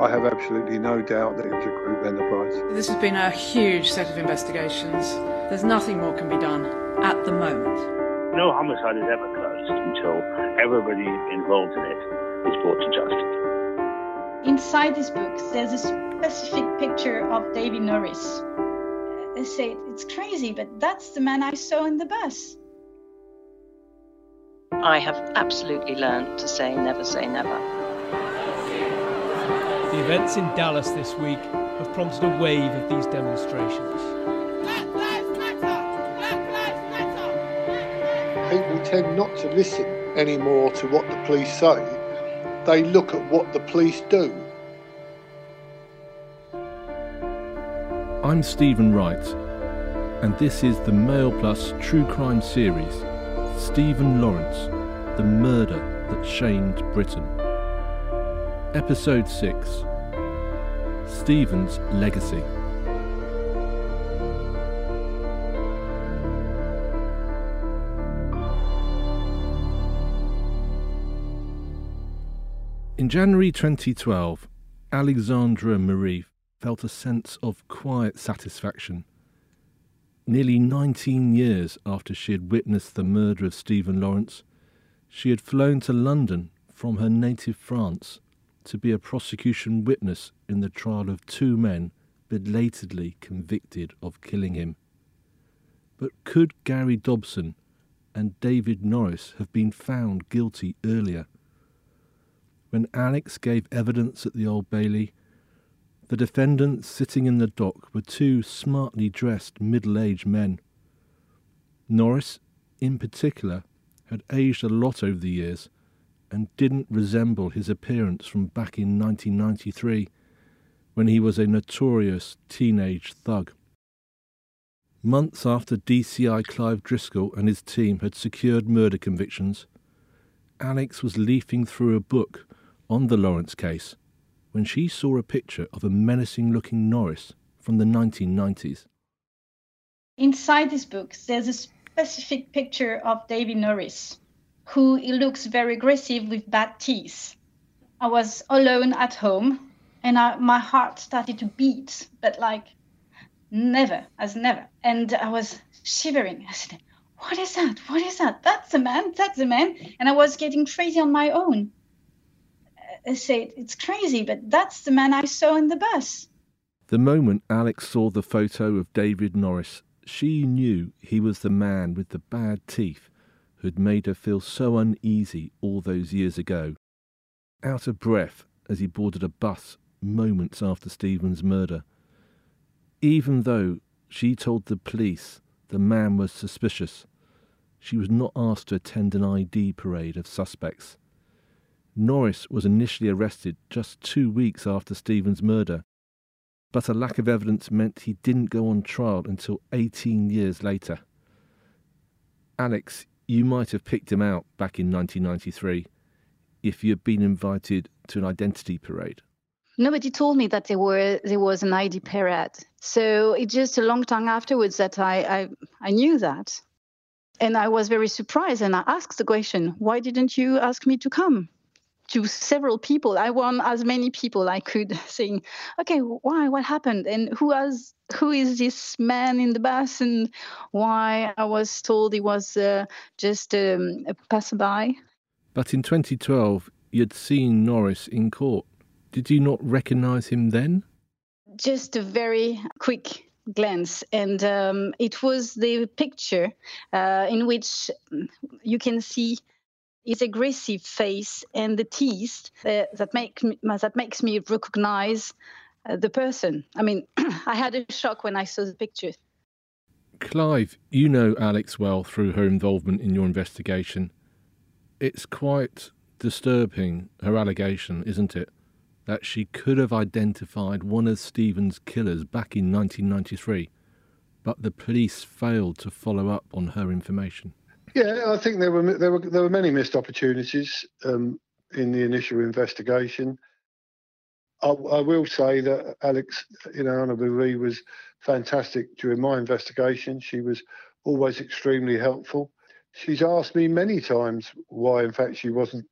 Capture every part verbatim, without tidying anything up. I have absolutely no doubt that it was a group enterprise. This has been a huge set of investigations. There's nothing more can be done at the moment. No homicide is ever closed until everybody involved in it is brought to justice. Inside these books, there's a specific picture of David Norris. They say, it's crazy, but that's the man I saw in the bus. I have absolutely learned to say never say never. The events in Dallas this week have prompted a wave of these demonstrations. Black Lives Matter! Black Lives Matter! People tend not to listen anymore to what the police say. They look at what the police do. I'm Stephen Wright, and this is the Mail Plus True Crime series, Stephen Lawrence, the murder that shamed Britain. Episode six, Stephen's Legacy. In January twenty twelve, Alexandra Marie felt a sense of quiet satisfaction. Nearly nineteen years after she had witnessed the murder of Stephen Lawrence, she had flown to London from her native France to be a prosecution witness in the trial of two men belatedly convicted of killing him. But could Gary Dobson and David Norris have been found guilty earlier? When Alex gave evidence at the Old Bailey, the defendants sitting in the dock were two smartly dressed middle-aged men. Norris, in particular, had aged a lot over the years and didn't resemble his appearance from back in nineteen ninety-three, when he was a notorious teenage thug. Months after D C I Clive Driscoll and his team had secured murder convictions, Alex was leafing through a book on the Lawrence case when she saw a picture of a menacing-looking Norris from the nineteen nineties. Inside these books, there's a specific picture of David Norris, who he looks very aggressive with bad teeth. I was alone at home, and I, my heart started to beat, but like never, as never. And I was shivering. I said, what is that? What is that? That's the man, that's the man. And I was getting crazy on my own. I said, it's crazy, but that's the man I saw in the bus. The moment Alex saw the photo of David Norris, she knew he was the man with the bad teeth who'd made her feel so uneasy all those years ago. Out of breath as he boarded a bus moments after Stephen's murder. Even though she told the police the man was suspicious, she was not asked to attend an I D parade of suspects. Norris was initially arrested just two weeks after Stephen's murder, but a lack of evidence meant he didn't go on trial until eighteen years later. Alex, you might have picked him out back in nineteen ninety-three if you had been invited to an identity parade. Nobody told me that there were there was an I D parade. So it's just a long time afterwards that I, I, I knew that. And I was very surprised, and I asked the question, why didn't you ask me to come? To several people. I won as many people I could, saying, okay, why, what happened? And who has, who is this man in the bus? And why I was told he was uh, just um, a passerby. But in twenty twelve, you'd seen Norris in court. Did you not recognise him then? Just a very quick glance, and um, it was the picture uh, in which you can see his aggressive face and the teeth uh, that make me, that makes me recognise uh, the person. I mean, I had a shock when I saw the picture. Clive, you know Alex well through her involvement in your investigation. It's quite disturbing, her allegation, isn't it, that she could have identified one of Stephen's killers back in nineteen ninety-three, but the police failed to follow up on her information. Yeah, I think there were there were there were many missed opportunities um, in the initial investigation. I, I will say that Alex, you know, Anna Marie was fantastic during my investigation. She was always extremely helpful. She's asked me many times why, in fact, she wasn't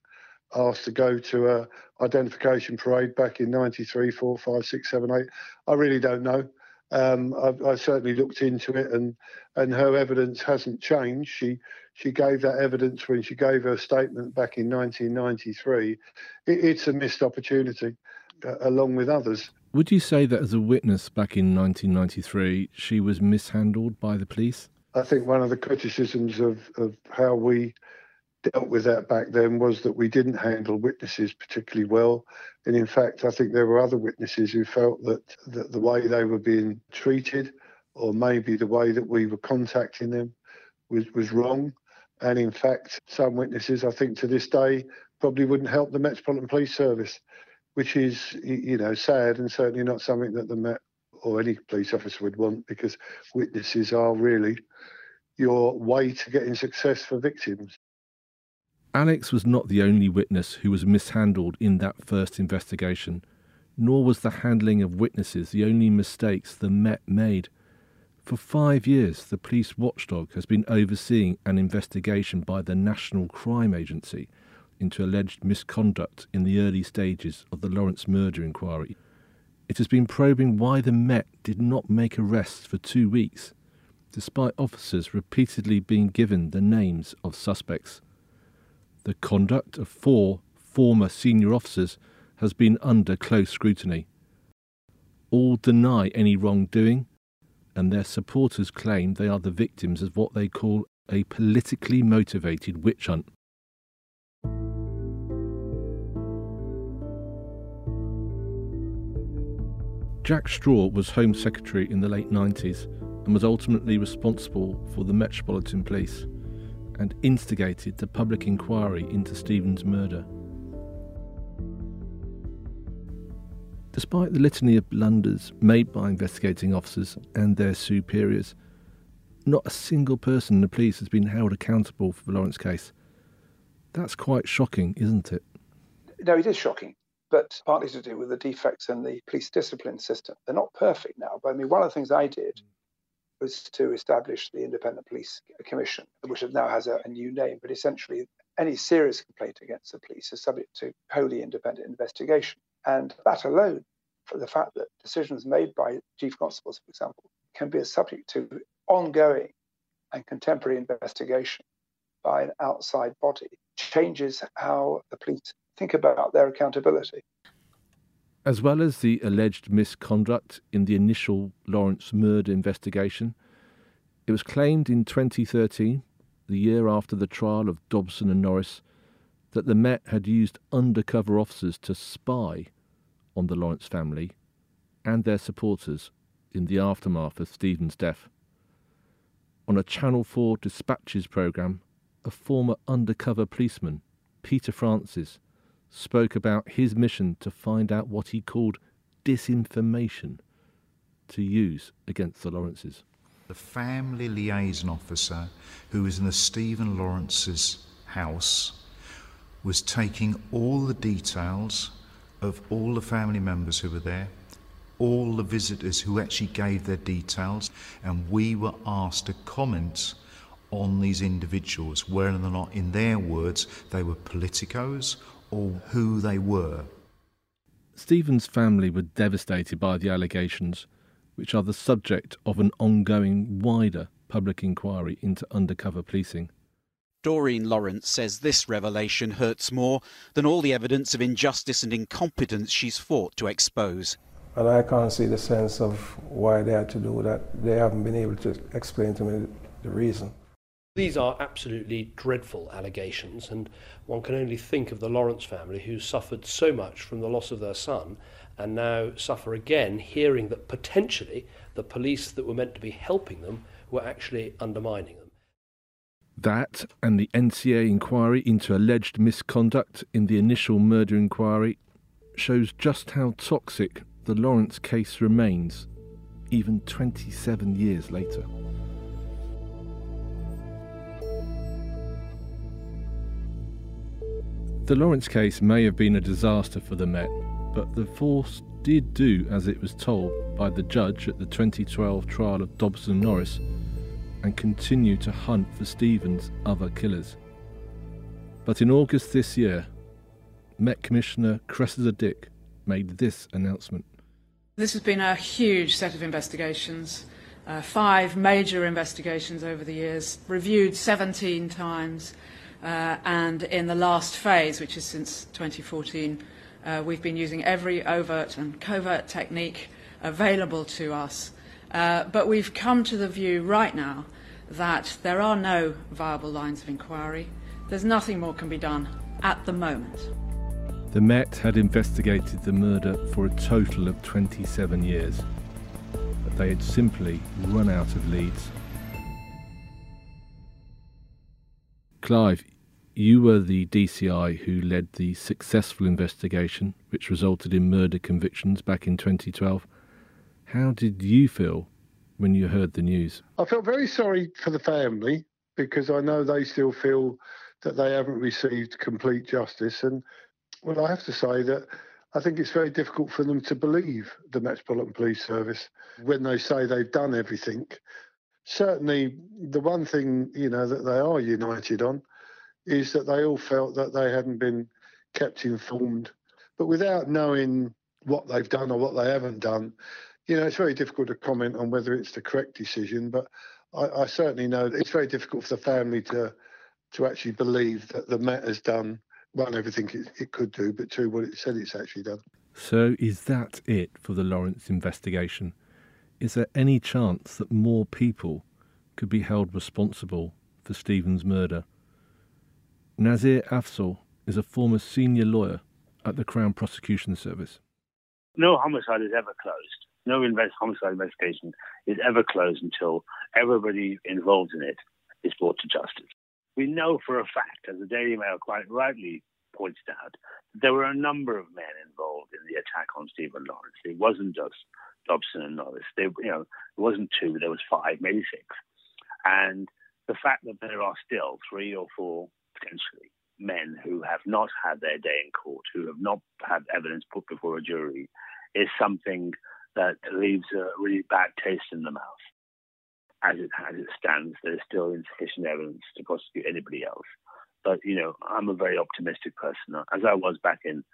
asked to go to a identification parade back in ninety-three, four, five, six, seven, eight. I really don't know. Um, I've, I've certainly looked into it, and and her evidence hasn't changed. She she gave that evidence when she gave her statement back in nineteen ninety-three. It, it's a missed opportunity, uh, along with others. Would you say that as a witness back in nineteen ninety-three, she was mishandled by the police? I think one of the criticisms of, of how we dealt with that back then was that we didn't handle witnesses particularly well. And in fact, I think there were other witnesses who felt that, that the way they were being treated, or maybe the way that we were contacting them, was, was wrong. And in fact, some witnesses, I think to this day, probably wouldn't help the Metropolitan Police Service, which is, you know, sad, and certainly not something that the Met or any police officer would want, because witnesses are really your way to getting success for victims. Alex was not the only witness who was mishandled in that first investigation, nor was the handling of witnesses the only mistakes the Met made. For five years, the police watchdog has been overseeing an investigation by the National Crime Agency into alleged misconduct in the early stages of the Lawrence murder inquiry. It has been probing why the Met did not make arrests for two weeks, despite officers repeatedly being given the names of suspects. The conduct of four former senior officers has been under close scrutiny. All deny any wrongdoing, and their supporters claim they are the victims of what they call a politically motivated witch hunt. Jack Straw was Home Secretary in the late nineties and was ultimately responsible for the Metropolitan Police and instigated the public inquiry into Stephen's murder. Despite the litany of blunders made by investigating officers and their superiors, not a single person in the police has been held accountable for the Lawrence case. That's quite shocking, isn't it? No, it is shocking, but partly to do with the defects in the police discipline system. They're not perfect now, but I mean, one of the things I did was to establish the Independent Police Commission, which now has a, a new name, but essentially any serious complaint against the police is subject to wholly independent investigation. And that alone, for the fact that decisions made by chief constables, for example, can be subject to ongoing and contemporary investigation by an outside body, changes how the police think about their accountability. As well as the alleged misconduct in the initial Lawrence murder investigation, it was claimed in twenty thirteen, the year after the trial of Dobson and Norris, that the Met had used undercover officers to spy on the Lawrence family and their supporters in the aftermath of Stephen's death. On a Channel four Dispatches programme, a former undercover policeman, Peter Francis, spoke about his mission to find out what he called disinformation to use against the Lawrences. The family liaison officer who was in the Stephen Lawrence's house was taking all the details of all the family members who were there, all the visitors who actually gave their details, and we were asked to comment on these individuals, whether or not, in their words, they were politicos or who they were. Stephen's family were devastated by the allegations, which are the subject of an ongoing wider public inquiry into undercover policing. Doreen Lawrence says this revelation hurts more than all the evidence of injustice and incompetence she's fought to expose. And I can't see the sense of why they had to do that. They haven't been able to explain to me the reason. These are absolutely dreadful allegations, and one can only think of the Lawrence family, who suffered so much from the loss of their son and now suffer again hearing that potentially the police that were meant to be helping them were actually undermining them. That and the N C A inquiry into alleged misconduct in the initial murder inquiry shows just how toxic the Lawrence case remains, even twenty-seven years later. The Lawrence case may have been a disaster for the Met, but the force did do as it was told by the judge at the twenty twelve trial of Dobson and Norris, and continue to hunt for Stephen's other killers. But in August this year, Met Commissioner Cressida Dick made this announcement. This has been a huge set of investigations, uh, five major investigations over the years, reviewed seventeen times, uh, and in the last phase, which is since twenty fourteen, uh, we've been using every overt and covert technique available to us. Uh, but we've come to the view right now that there are no viable lines of inquiry. There's nothing more can be done at the moment. The Met had investigated the murder for a total of twenty-seven years, but they had simply run out of leads. Clive, you were the D C I who led the successful investigation which resulted in murder convictions back in twenty twelve. How did you feel when you heard the news? I felt very sorry for the family, because I know they still feel that they haven't received complete justice. And well, I have to say that I think it's very difficult for them to believe the Metropolitan Police Service when they say they've done everything. Certainly, the one thing, you know, that they are united on is that they all felt that they hadn't been kept informed. But without knowing what they've done or what they haven't done, you know, it's very difficult to comment on whether it's the correct decision. But I, I certainly know that it's very difficult for the family to, to actually believe that the Met has done one, everything it, it could do, but two, what it said it's actually done. So is that it for the Lawrence investigation? Is there any chance that more people could be held responsible for Stephen's murder? Nazir Afzal is a former senior lawyer at the Crown Prosecution Service. No homicide is ever closed. No invest, homicide investigation is ever closed until everybody involved in it is brought to justice. We know for a fact, as the Daily Mail quite rightly pointed out, there were a number of men involved in the attack on Stephen Lawrence. It wasn't just Dobson and Norris. They, you know, it wasn't two, there was five, maybe six. And the fact that there are still three or four, potentially, men who have not had their day in court, who have not had evidence put before a jury, is something that leaves a really bad taste in the mouth. As it, as it stands, there's still insufficient evidence to prosecute anybody else. But, you know, I'm a very optimistic person, as I was back in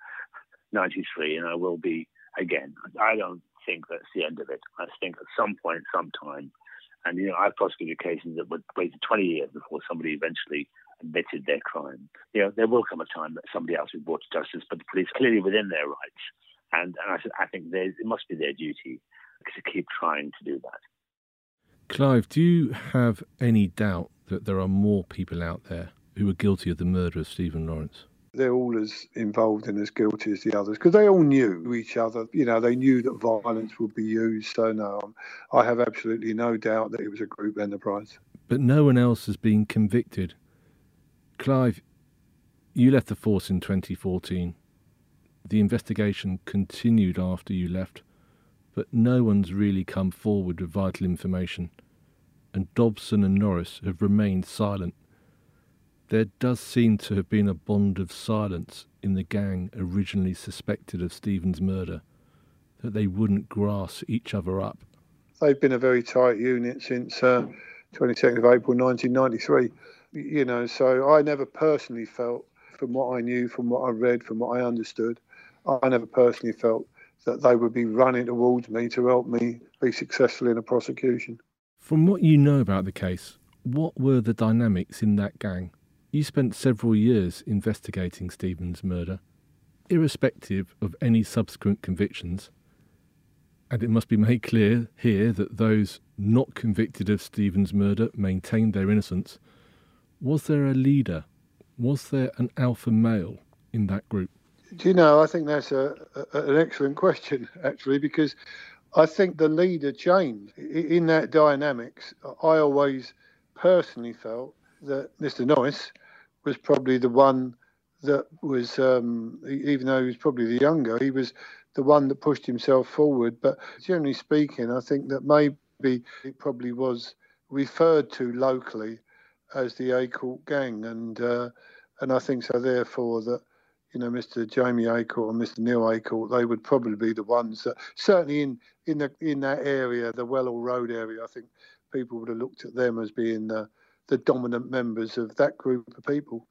ninety-three, and I will be again. I don't think that's the end of it. I think at some point, sometime, and, you know, I've prosecuted cases that would wait twenty years before somebody eventually admitted their crime. You know, there will come a time that somebody else is brought to justice, but the police clearly within their rights. And, and I, I think it must be their duty to keep trying to do that. Clive, do you have any doubt that there are more people out there who are guilty of the murder of Stephen Lawrence? They're all as involved and as guilty as the others, because they all knew each other. You know, they knew that violence would be used. So no, I have absolutely no doubt that it was a group enterprise. But no one else has been convicted. Clive, you left the force in twenty fourteen. The investigation continued after you left, but no one's really come forward with vital information, and Dobson and Norris have remained silent. There does seem to have been a bond of silence in the gang originally suspected of Stephen's murder, that they wouldn't grass each other up. They've been a very tight unit since uh, twenty-second of April nineteen ninety-three, you know, so I never personally felt, from what I knew, from what I read, from what I understood, I never personally felt that they would be running towards me to help me be successful in a prosecution. From what you know about the case, what were the dynamics in that gang? You spent several years investigating Stephen's murder, irrespective of any subsequent convictions. And it must be made clear here that those not convicted of Stephen's murder maintained their innocence. Was there a leader? Was there an alpha male in that group? Do you know, I think that's a, a, an excellent question, actually, because I think the leader changed. In that dynamics, I always personally felt that Mister Norris was probably the one that was, um, even though he was probably the younger, he was the one that pushed himself forward. But generally speaking, I think that maybe it probably was referred to locally as the A-Court gang. And, uh, and I think so, therefore, that you know, Mister Jamie Acourt and Mister Neil Acourt, they would probably be the ones that, certainly in in the in that area, the Wellall Road area, I think people would have looked at them as being the, the dominant members of that group of people.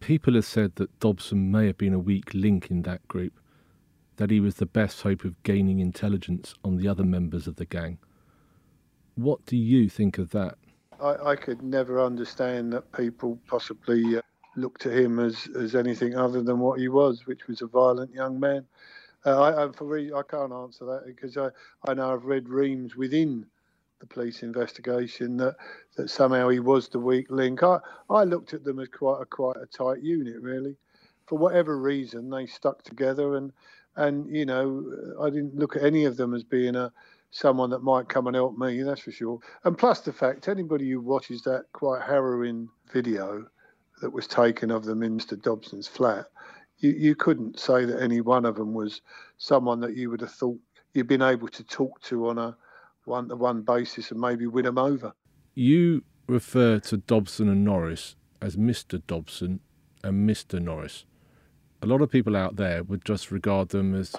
People have said that Dobson may have been a weak link in that group, that he was the best hope of gaining intelligence on the other members of the gang. What do you think of that? I, I could never understand that people possibly uh, looked to him as, as anything other than what he was, which was a violent young man. Uh, I, I, for re I can't answer that because I, I know I've read reams within the police investigation that, that somehow he was the weak link. I, I looked at them as quite a, quite a tight unit, really. For whatever reason, they stuck together and, and you know, I didn't look at any of them as being a someone that might come and help me, that's for sure. And plus the fact, anybody who watches that quite harrowing video that was taken of them in Mister Dobson's flat, you, you couldn't say that any one of them was someone that you would have thought you'd been able to talk to on a one-to-one basis and maybe win them over. You refer to Dobson and Norris as Mister Dobson and Mister Norris. A lot of people out there would just regard them as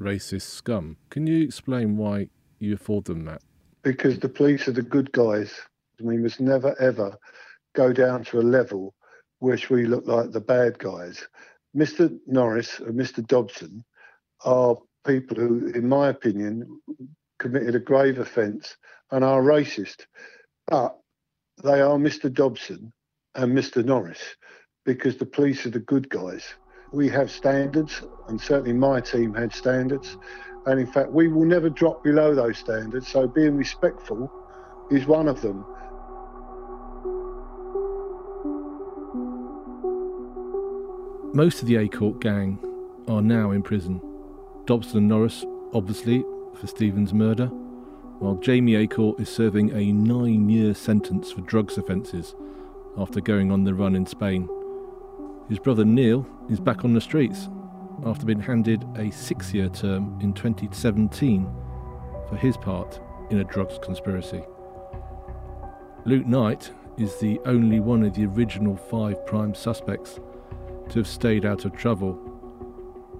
racist scum. Can you explain why you afford them that? Because the police are the good guys. We must never, ever go down to a level which we look like the bad guys. Mister Norris and Mister Dobson are people who, in my opinion, committed a grave offence and are racist. But they are Mister Dobson and Mister Norris because the police are the good guys. We have standards, and certainly my team had standards. And in fact, we will never drop below those standards. So being respectful is one of them. Most of the A-Court gang are now in prison. Dobson and Norris, obviously, for Stephen's murder, while Jamie Acourt is serving a nine-year sentence for drugs offences after going on the run in Spain. His brother Neil is back on the streets after being handed a six-year term in twenty seventeen for his part in a drugs conspiracy. Luke Knight is the only one of the original five prime suspects to have stayed out of trouble.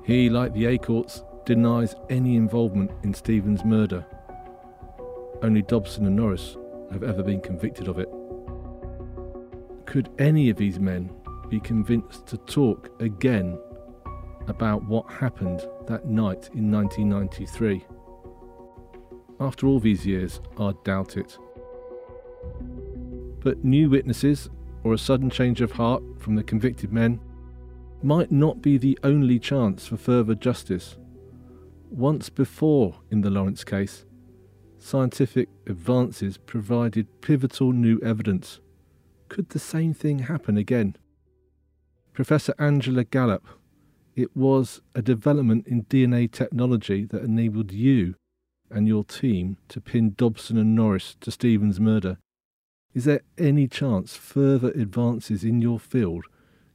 He, like the Acourts, denies any involvement in Stephen's murder. Only Dobson and Norris have ever been convicted of it. Could any of these men be convinced to talk again about what happened that night in nineteen ninety-three? After all these years, I doubt it. But new witnesses or a sudden change of heart from the convicted men might not be the only chance for further justice. Once before in the Lawrence case, scientific advances provided pivotal new evidence. Could the same thing happen again? Professor Angela Gallop, it was a development in D N A technology that enabled you and your team to pin Dobson and Norris to Stephen's murder. Is there any chance further advances in your field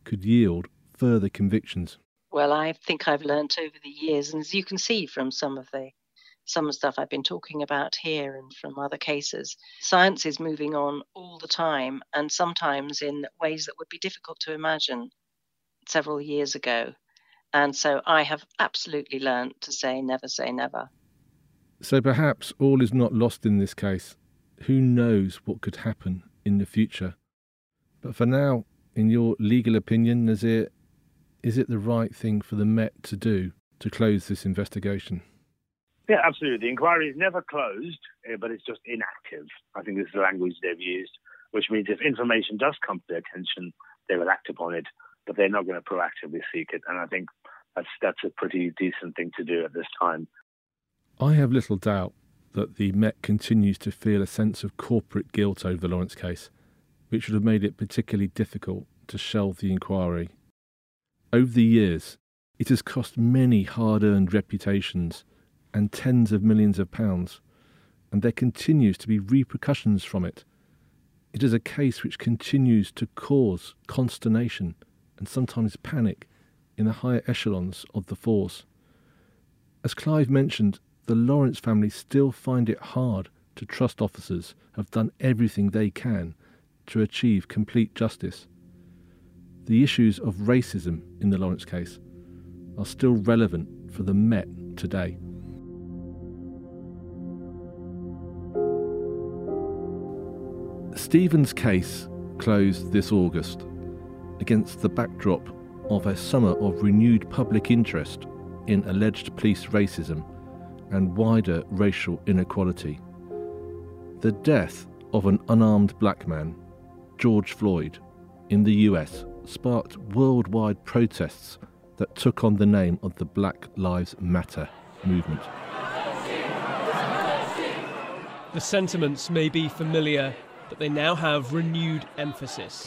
could yield further convictions? Well, I think I've learnt over the years, and as you can see from some of the some stuff I've been talking about here and from other cases, science is moving on all the time and sometimes in ways that would be difficult to imagine several years ago. And so I have absolutely learnt to say never say never. So perhaps all is not lost in this case. Who knows what could happen in the future? But for now, in your legal opinion, Nazir, is it the right thing for the Met to do to close this investigation? Yeah, absolutely. The inquiry is never closed, but it's just inactive. I think this is the language they've used, which means if information does come to their attention, they will act upon it, but they're not going to proactively seek it. And I think that's, that's a pretty decent thing to do at this time. I have little doubt that the Met continues to feel a sense of corporate guilt over the Lawrence case, which would have made it particularly difficult to shelve the inquiry. Over the years, it has cost many hard-earned reputations and tens of millions of pounds, and there continues to be repercussions from it. It is a case which continues to cause consternation and sometimes panic in the higher echelons of the force. As Clive mentioned, the Lawrence family still find it hard to trust officers have done everything they can to achieve complete justice. The issues of racism in the Lawrence case are still relevant for the Met today. Stephen's case closed this August, against the backdrop of a summer of renewed public interest in alleged police racism and wider racial inequality. The death of an unarmed black man, George Floyd, in the U S sparked worldwide protests that took on the name of the Black Lives Matter movement. The sentiments may be familiar, but they now have renewed emphasis.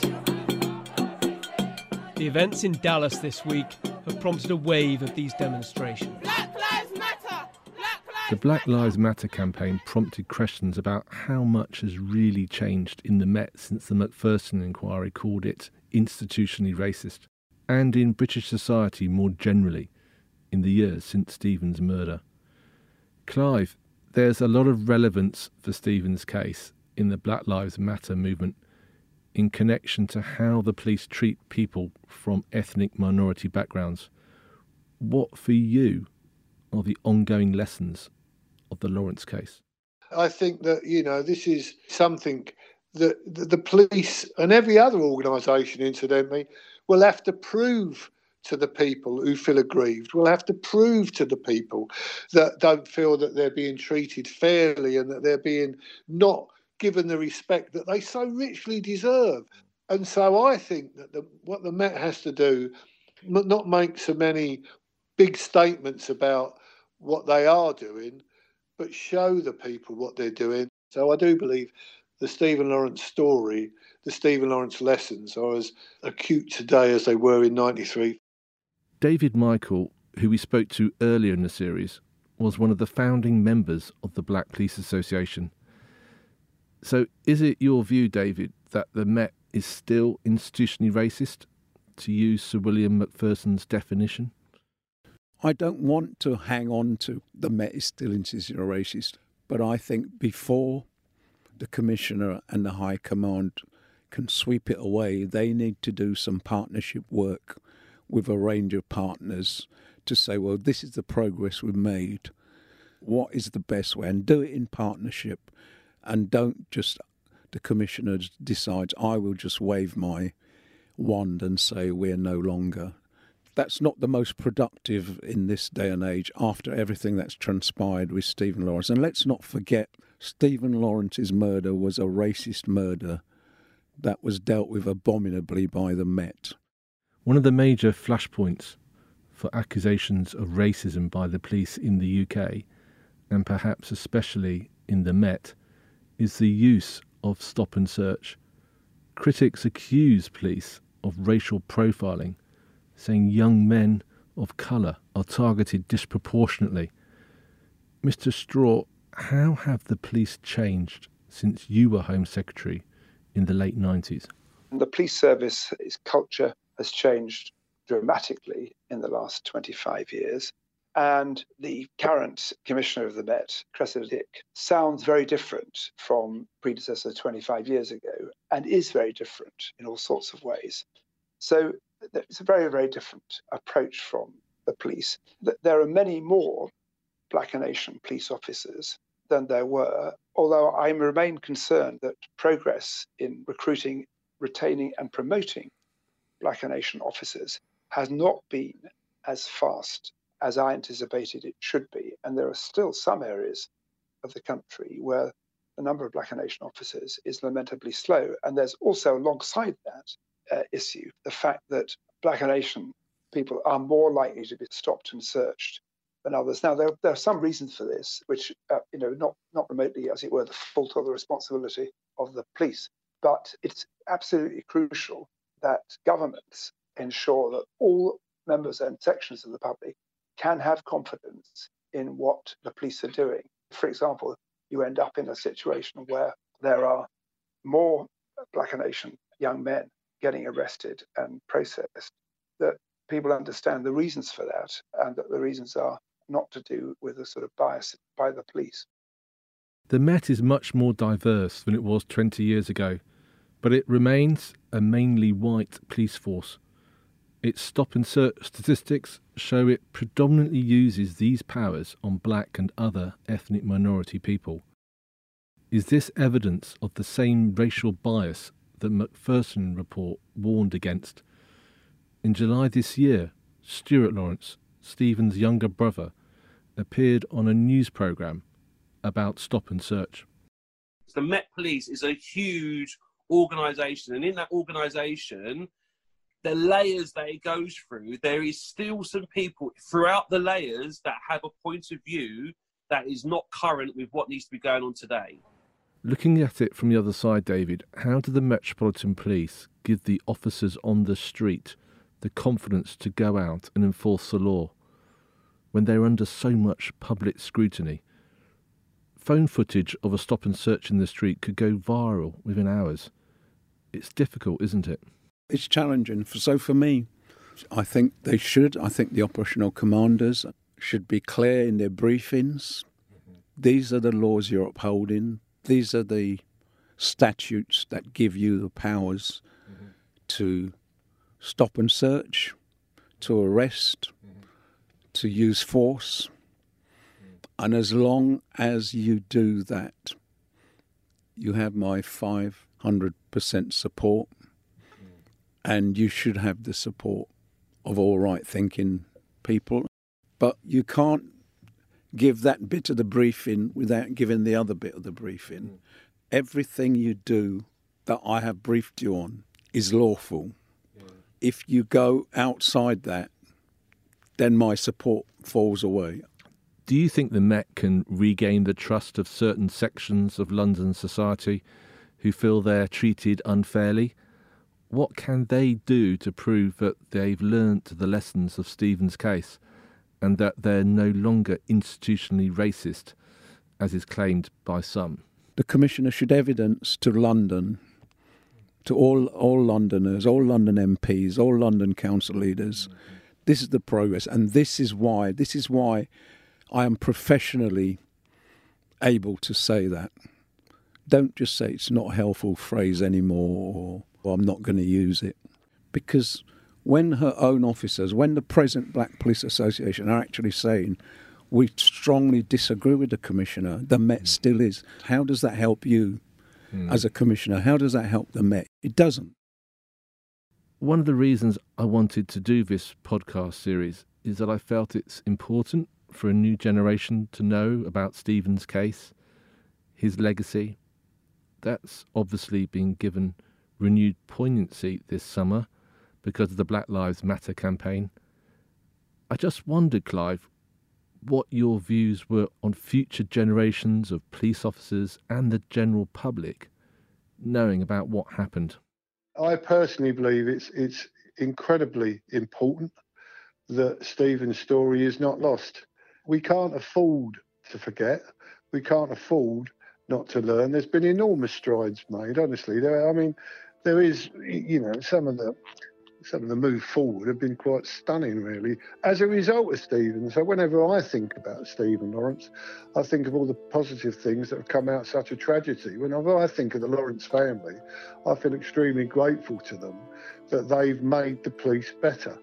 The events in Dallas this week have prompted a wave of these demonstrations. Black Lives Matter! Black Lives the Black Lives Matter campaign prompted questions about how much has really changed in the Met since the Macpherson Inquiry called it institutionally racist, and in British society more generally in the years since Stephen's murder. Clive, there's a lot of relevance for Stephen's case in the Black Lives Matter movement in connection to how the police treat people from ethnic minority backgrounds. What, for you, are the ongoing lessons of the Lawrence case? I think that, you know, this is something that the police and every other organisation, incidentally, will have to prove to the people who feel aggrieved. We'll have to prove to the people that don't feel that they're being treated fairly and that they're being not given the respect that they so richly deserve. And so I think that the, what the Met has to do, not make so many big statements about what they are doing, but show the people what they're doing. So I do believe the Stephen Lawrence story, the Stephen Lawrence lessons are as acute today as they were in ninety-three. David Michael, who we spoke to earlier in the series, was one of the founding members of the Black Police Association. So is it your view, David, that the Met is still institutionally racist, to use Sir William Macpherson's definition? I don't want to hang on to the Met is still institutionally racist, but I think before the Commissioner and the High Command can sweep it away, they need to do some partnership work with a range of partners to say, well, this is the progress we've made. What is the best way? And do it in partnership. And don't just, the Commissioner decides, I will just wave my wand and say we're no longer. That's not the most productive in this day and age after everything that's transpired with Stephen Lawrence. And let's not forget, Stephen Lawrence's murder was a racist murder that was dealt with abominably by the Met. One of the major flashpoints for accusations of racism by the police in the U K, and perhaps especially in the Met, is the use of stop and search. Critics accuse police of racial profiling, saying young men of colour are targeted disproportionately. Mr Straw, how have the police changed since you were Home Secretary in the late nineties? The police service, its culture has changed dramatically in the last twenty-five years. And the current Commissioner of the Met, Cressida Dick, sounds very different from predecessor twenty-five years ago and is very different in all sorts of ways. So it's a very, very different approach from the police. There are many more Black and Asian police officers than there were, although I remain concerned that progress in recruiting, retaining and promoting Black and Asian officers has not been as fast as I anticipated it should be. And there are still some areas of the country where the number of Black and Asian officers is lamentably slow. And there's also, alongside that uh, issue, the fact that Black and Asian people are more likely to be stopped and searched than others. Now, there, there are some reasons for this, which, uh, you know, not, not remotely, as it were, the fault or the responsibility of the police. But it's absolutely crucial that governments ensure that all members and sections of the public can have confidence in what the police are doing. For example, you end up in a situation where there are more Black and Asian young men getting arrested and processed, that people understand the reasons for that and that the reasons are not to do with a sort of bias by the police. The Met is much more diverse than it was twenty years ago, but it remains a mainly white police force. Its stop and search statistics show it predominantly uses these powers on black and other ethnic minority people. Is this evidence of the same racial bias that Macpherson report warned against, In July this year, Stuart Lawrence, Stephen's younger brother, appeared on a news programme about stop and search. The Met Police is a huge organisation, and in that organisation, the layers that it goes through, there is still some people throughout the layers that have a point of view that is not current with what needs to be going on today. Looking at it from the other side, David, how do the Metropolitan Police give the officers on the street the confidence to go out and enforce the law when they're under so much public scrutiny? Phone footage of a stop and search in the street could go viral within hours. It's difficult, isn't it? It's challenging. So for me, I think they should. I think the operational commanders should be clear in their briefings. These are the laws you're upholding. These are the statutes that give you the powers mm-hmm. to stop and search, to arrest, mm-hmm. to use force. Mm-hmm. And as long as you do that, you have my five hundred percent support. Mm-hmm. And you should have the support of all right-thinking people. But you can't give that bit of the briefing without giving the other bit of the briefing. Mm. Everything you do that I have briefed you on is lawful. Yeah. If you go outside that, then my support falls away. Do you think the Met can regain the trust of certain sections of London society who feel they're treated unfairly? What can they do to prove that they've learnt the lessons of Stephen's case, and that they're no longer institutionally racist, as is claimed by some? The Commissioner should evidence to London, to all, all Londoners, all London M Ps, all London council leaders, mm-hmm. this is the progress, and this is why, this is why I am professionally able to say that. Don't just say it's not a helpful phrase anymore, or well, I'm not going to use it, because when her own officers, when the present Black Police Association are actually saying, we strongly disagree with the Commissioner, the Met still is. How does that help you mm. as a Commissioner? How does that help the Met? It doesn't. One of the reasons I wanted to do this podcast series is that I felt it's important for a new generation to know about Stephen's case, his legacy. That's obviously been given renewed poignancy this summer because of the Black Lives Matter campaign. I just wondered, Clive, what your views were on future generations of police officers and the general public knowing about what happened. I personally believe it's it's incredibly important that Stephen's story is not lost. We can't afford to forget. We can't afford not to learn. There's been enormous strides made, honestly. There, I mean, there is, you know, some of the... Some of the move forward have been quite stunning, really, as a result of Stephen. So whenever I think about Stephen Lawrence, I think of all the positive things that have come out of such a tragedy. Whenever I think of the Lawrence family, I feel extremely grateful to them that they've made the police better.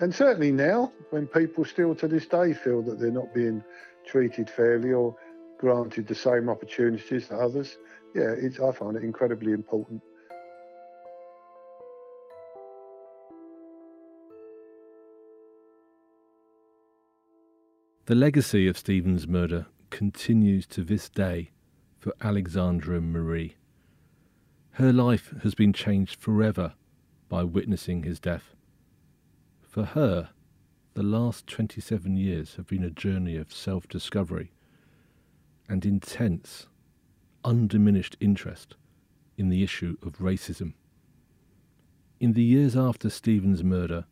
And certainly now, when people still to this day feel that they're not being treated fairly or granted the same opportunities to others, yeah, it's, I find it incredibly important. The legacy of Stephen's murder continues to this day for Alexandra Marie. Her life has been changed forever by witnessing his death. For her, the last twenty-seven years have been a journey of self-discovery and intense, undiminished interest in the issue of racism. In the years after Stephen's murder,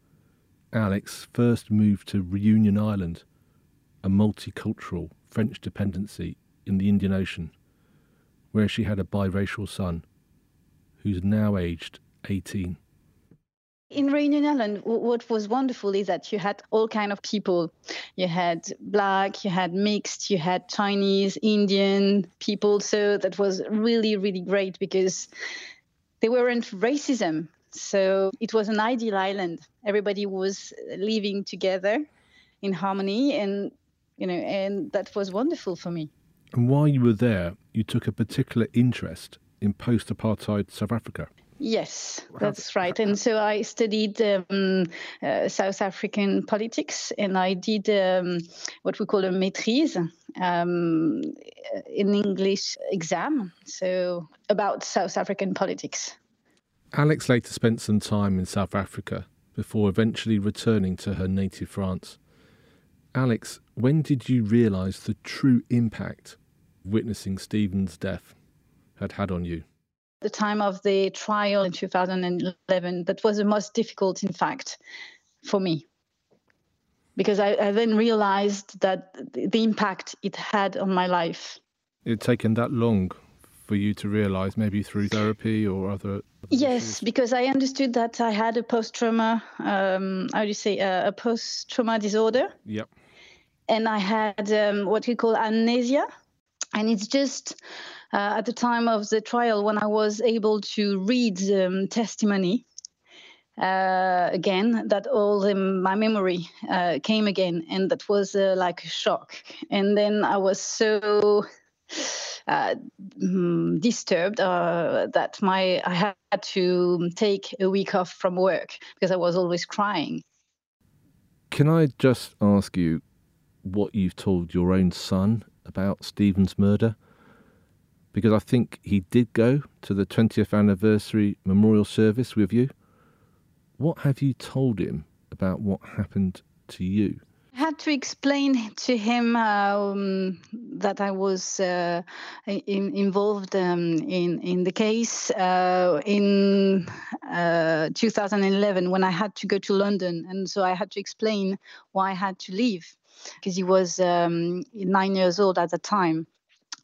Alex first moved to Reunion Island, a multicultural French dependency in the Indian Ocean, where she had a biracial son, who's now aged eighteen. In Reunion Island, what was wonderful is that you had all kinds of people. You had black, you had mixed, you had Chinese, Indian people. So that was really, really great because they weren't racism. So it was an ideal island. Everybody was living together in harmony, and you know, and that was wonderful for me. And while you were there, you took a particular interest in post-apartheid South Africa. Yes, that's right. And so I studied um, uh, South African politics, and I did um, what we call a maîtrise, um, in English exam, so about South African politics. Alex later spent some time in South Africa before eventually returning to her native France. Alex, when did you realise the true impact witnessing Stephen's death had had on you? The time of the trial in two thousand eleven, that was the most difficult, in fact, for me. Because I, I then realized that the impact it had on my life. It had taken that long for you to realize, maybe through therapy or other... Yes, because I understood that I had a post-trauma, um, how do you say, uh, a post-trauma disorder. Yep. And I had um, what we call amnesia. And it's just uh, at the time of the trial when I was able to read um, testimony uh, again, that all the, my memory uh, came again. And that was uh, like a shock. And then I was so uh, disturbed uh, that my I had to take a week off from work because I was always crying. Can I just ask you what you've told your own son about Stephen's murder? Because I think he did go to the twentieth anniversary memorial service with you. What have you told him about what happened to you? I had to explain to him um, that I was uh, in, involved um, in, in the case uh, in uh, two thousand eleven when I had to go to London. And so I had to explain why I had to leave, because he was um, nine years old at the time.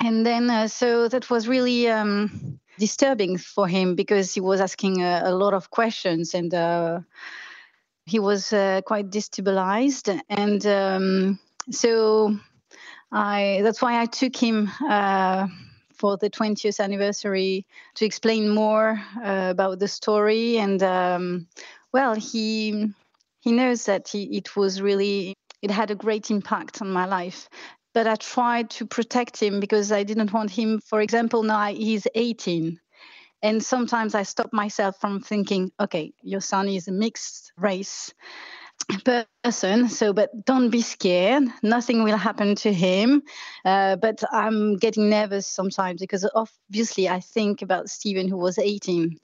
And then, uh, so that was really um, disturbing for him, because he was asking a, a lot of questions, and uh, he was uh, quite destabilized. And um, so I that's why I took him uh, for the twentieth anniversary to explain more uh, about the story. And, um, well, he he knows that he, it was really... It had a great impact on my life, but I tried to protect him because I didn't want him, for example, now I, he's eighteen. And sometimes I stop myself from thinking, okay, your son is a mixed race person, so but don't be scared. Nothing will happen to him. Uh, but I'm getting nervous sometimes because obviously I think about Stephen, who was eighteen.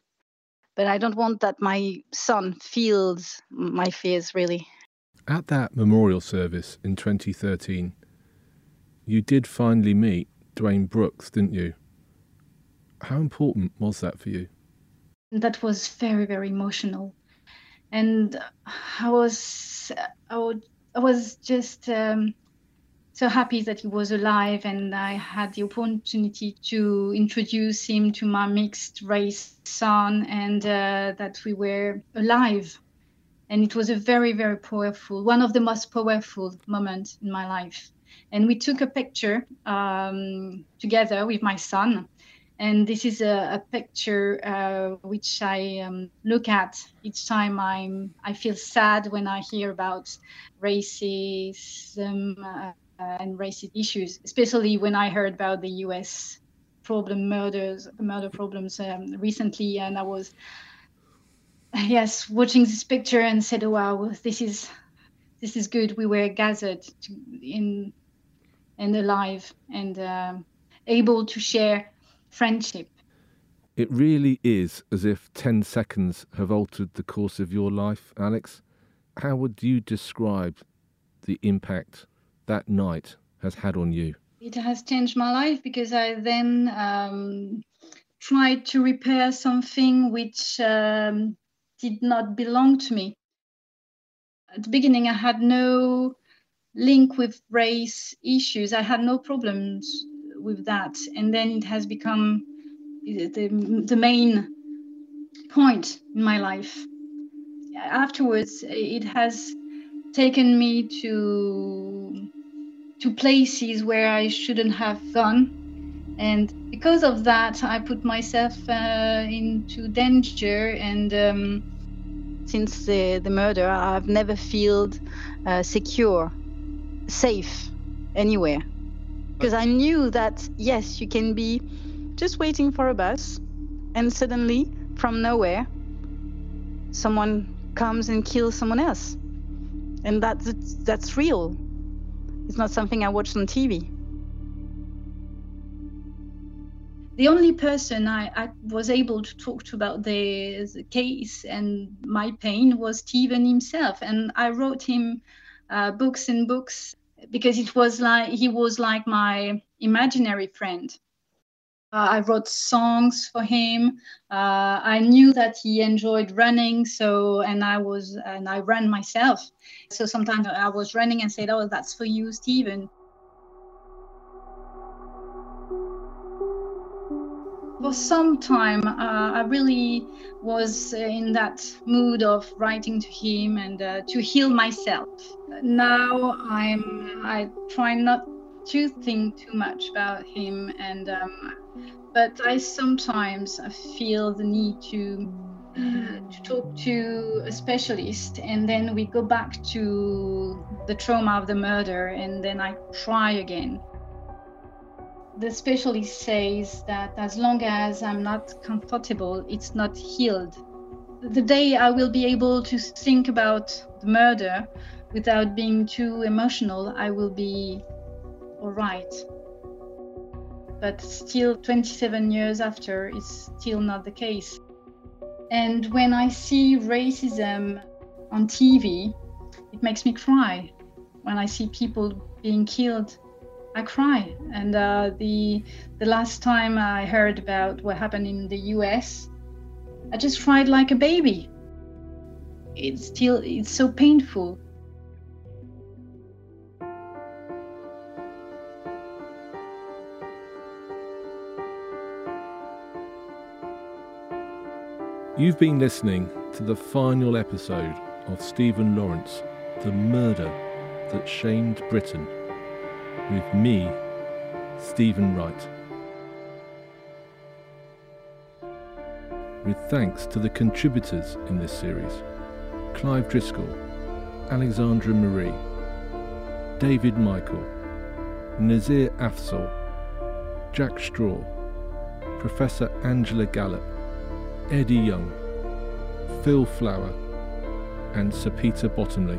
But I don't want that my son feels my fears, really. At that memorial service in twenty thirteen, you did finally meet Dwayne Brooks, didn't you? How important was that for you? That was very, very emotional. And I was, I would, I was just um, so happy that he was alive, and I had the opportunity to introduce him to my mixed race son, and uh, that we were alive. And it was a very, very powerful, one of the most powerful moments in my life. And we took a picture um, together with my son. And this is a, a picture uh, which I um, look at each time I'm, I feel sad when I hear about racism uh, and racist issues, especially when I heard about the U S problem murders, murder problems um, recently. And I was... Yes, watching this picture and said, oh, wow, this is this is good. We were gathered to, in and alive and uh, able to share friendship. It really is as if ten seconds have altered the course of your life, Alex. How would you describe the impact that night has had on you? It has changed my life because I then um, tried to repair something which... Um, did not belong to me. At the beginning, I had no link with race issues. I had no problems with that. And then it has become the, the main point in my life. Afterwards, it has taken me to, to places where I shouldn't have gone. And because of that, I put myself uh, into danger. And um, since the, the murder, I've never felt uh, secure, safe anywhere. Because I knew that, yes, you can be just waiting for a bus and suddenly from nowhere, someone comes and kills someone else. And that's, that's real. It's not something I watched on T V. The only person I, I was able to talk to about the, the case and my pain was Stephen himself. And I wrote him uh, books and books because it was like he was like my imaginary friend. Uh, I wrote songs for him. Uh, I knew that he enjoyed running, so and I was and I ran myself. So sometimes I was running and said, "Oh, that's for you, Stephen." For some time, uh, I really was in that mood of writing to him and uh, to heal myself. Now I'm I try not to think too much about him, and um, but I sometimes feel the need to, uh, to talk to a specialist, and then we go back to the trauma of the murder, and then I try again. The specialist says that as long as I'm not comfortable, it's not healed. The day I will be able to think about the murder without being too emotional, I will be all right. But still, twenty-seven years after, it's still not the case. And when I see racism on T V, it makes me cry. When I see people being killed, I cry. And uh, the the last time I heard about what happened in the U S, I just cried like a baby. It's still, it's so painful. You've been listening to the final episode of Stephen Lawrence, The Murder That Shamed Britain, with me, Stephen Wright. With thanks to the contributors in this series, Clive Driscoll, Alexandra Marie, David Michael, Nazir Afzal, Jack Straw, Professor Angela Gallop, Eddie Young, Phil Flower, and Sir Peter Bottomley.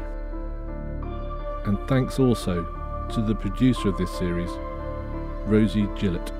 And thanks also to the producer of this series, Rosie Gillett.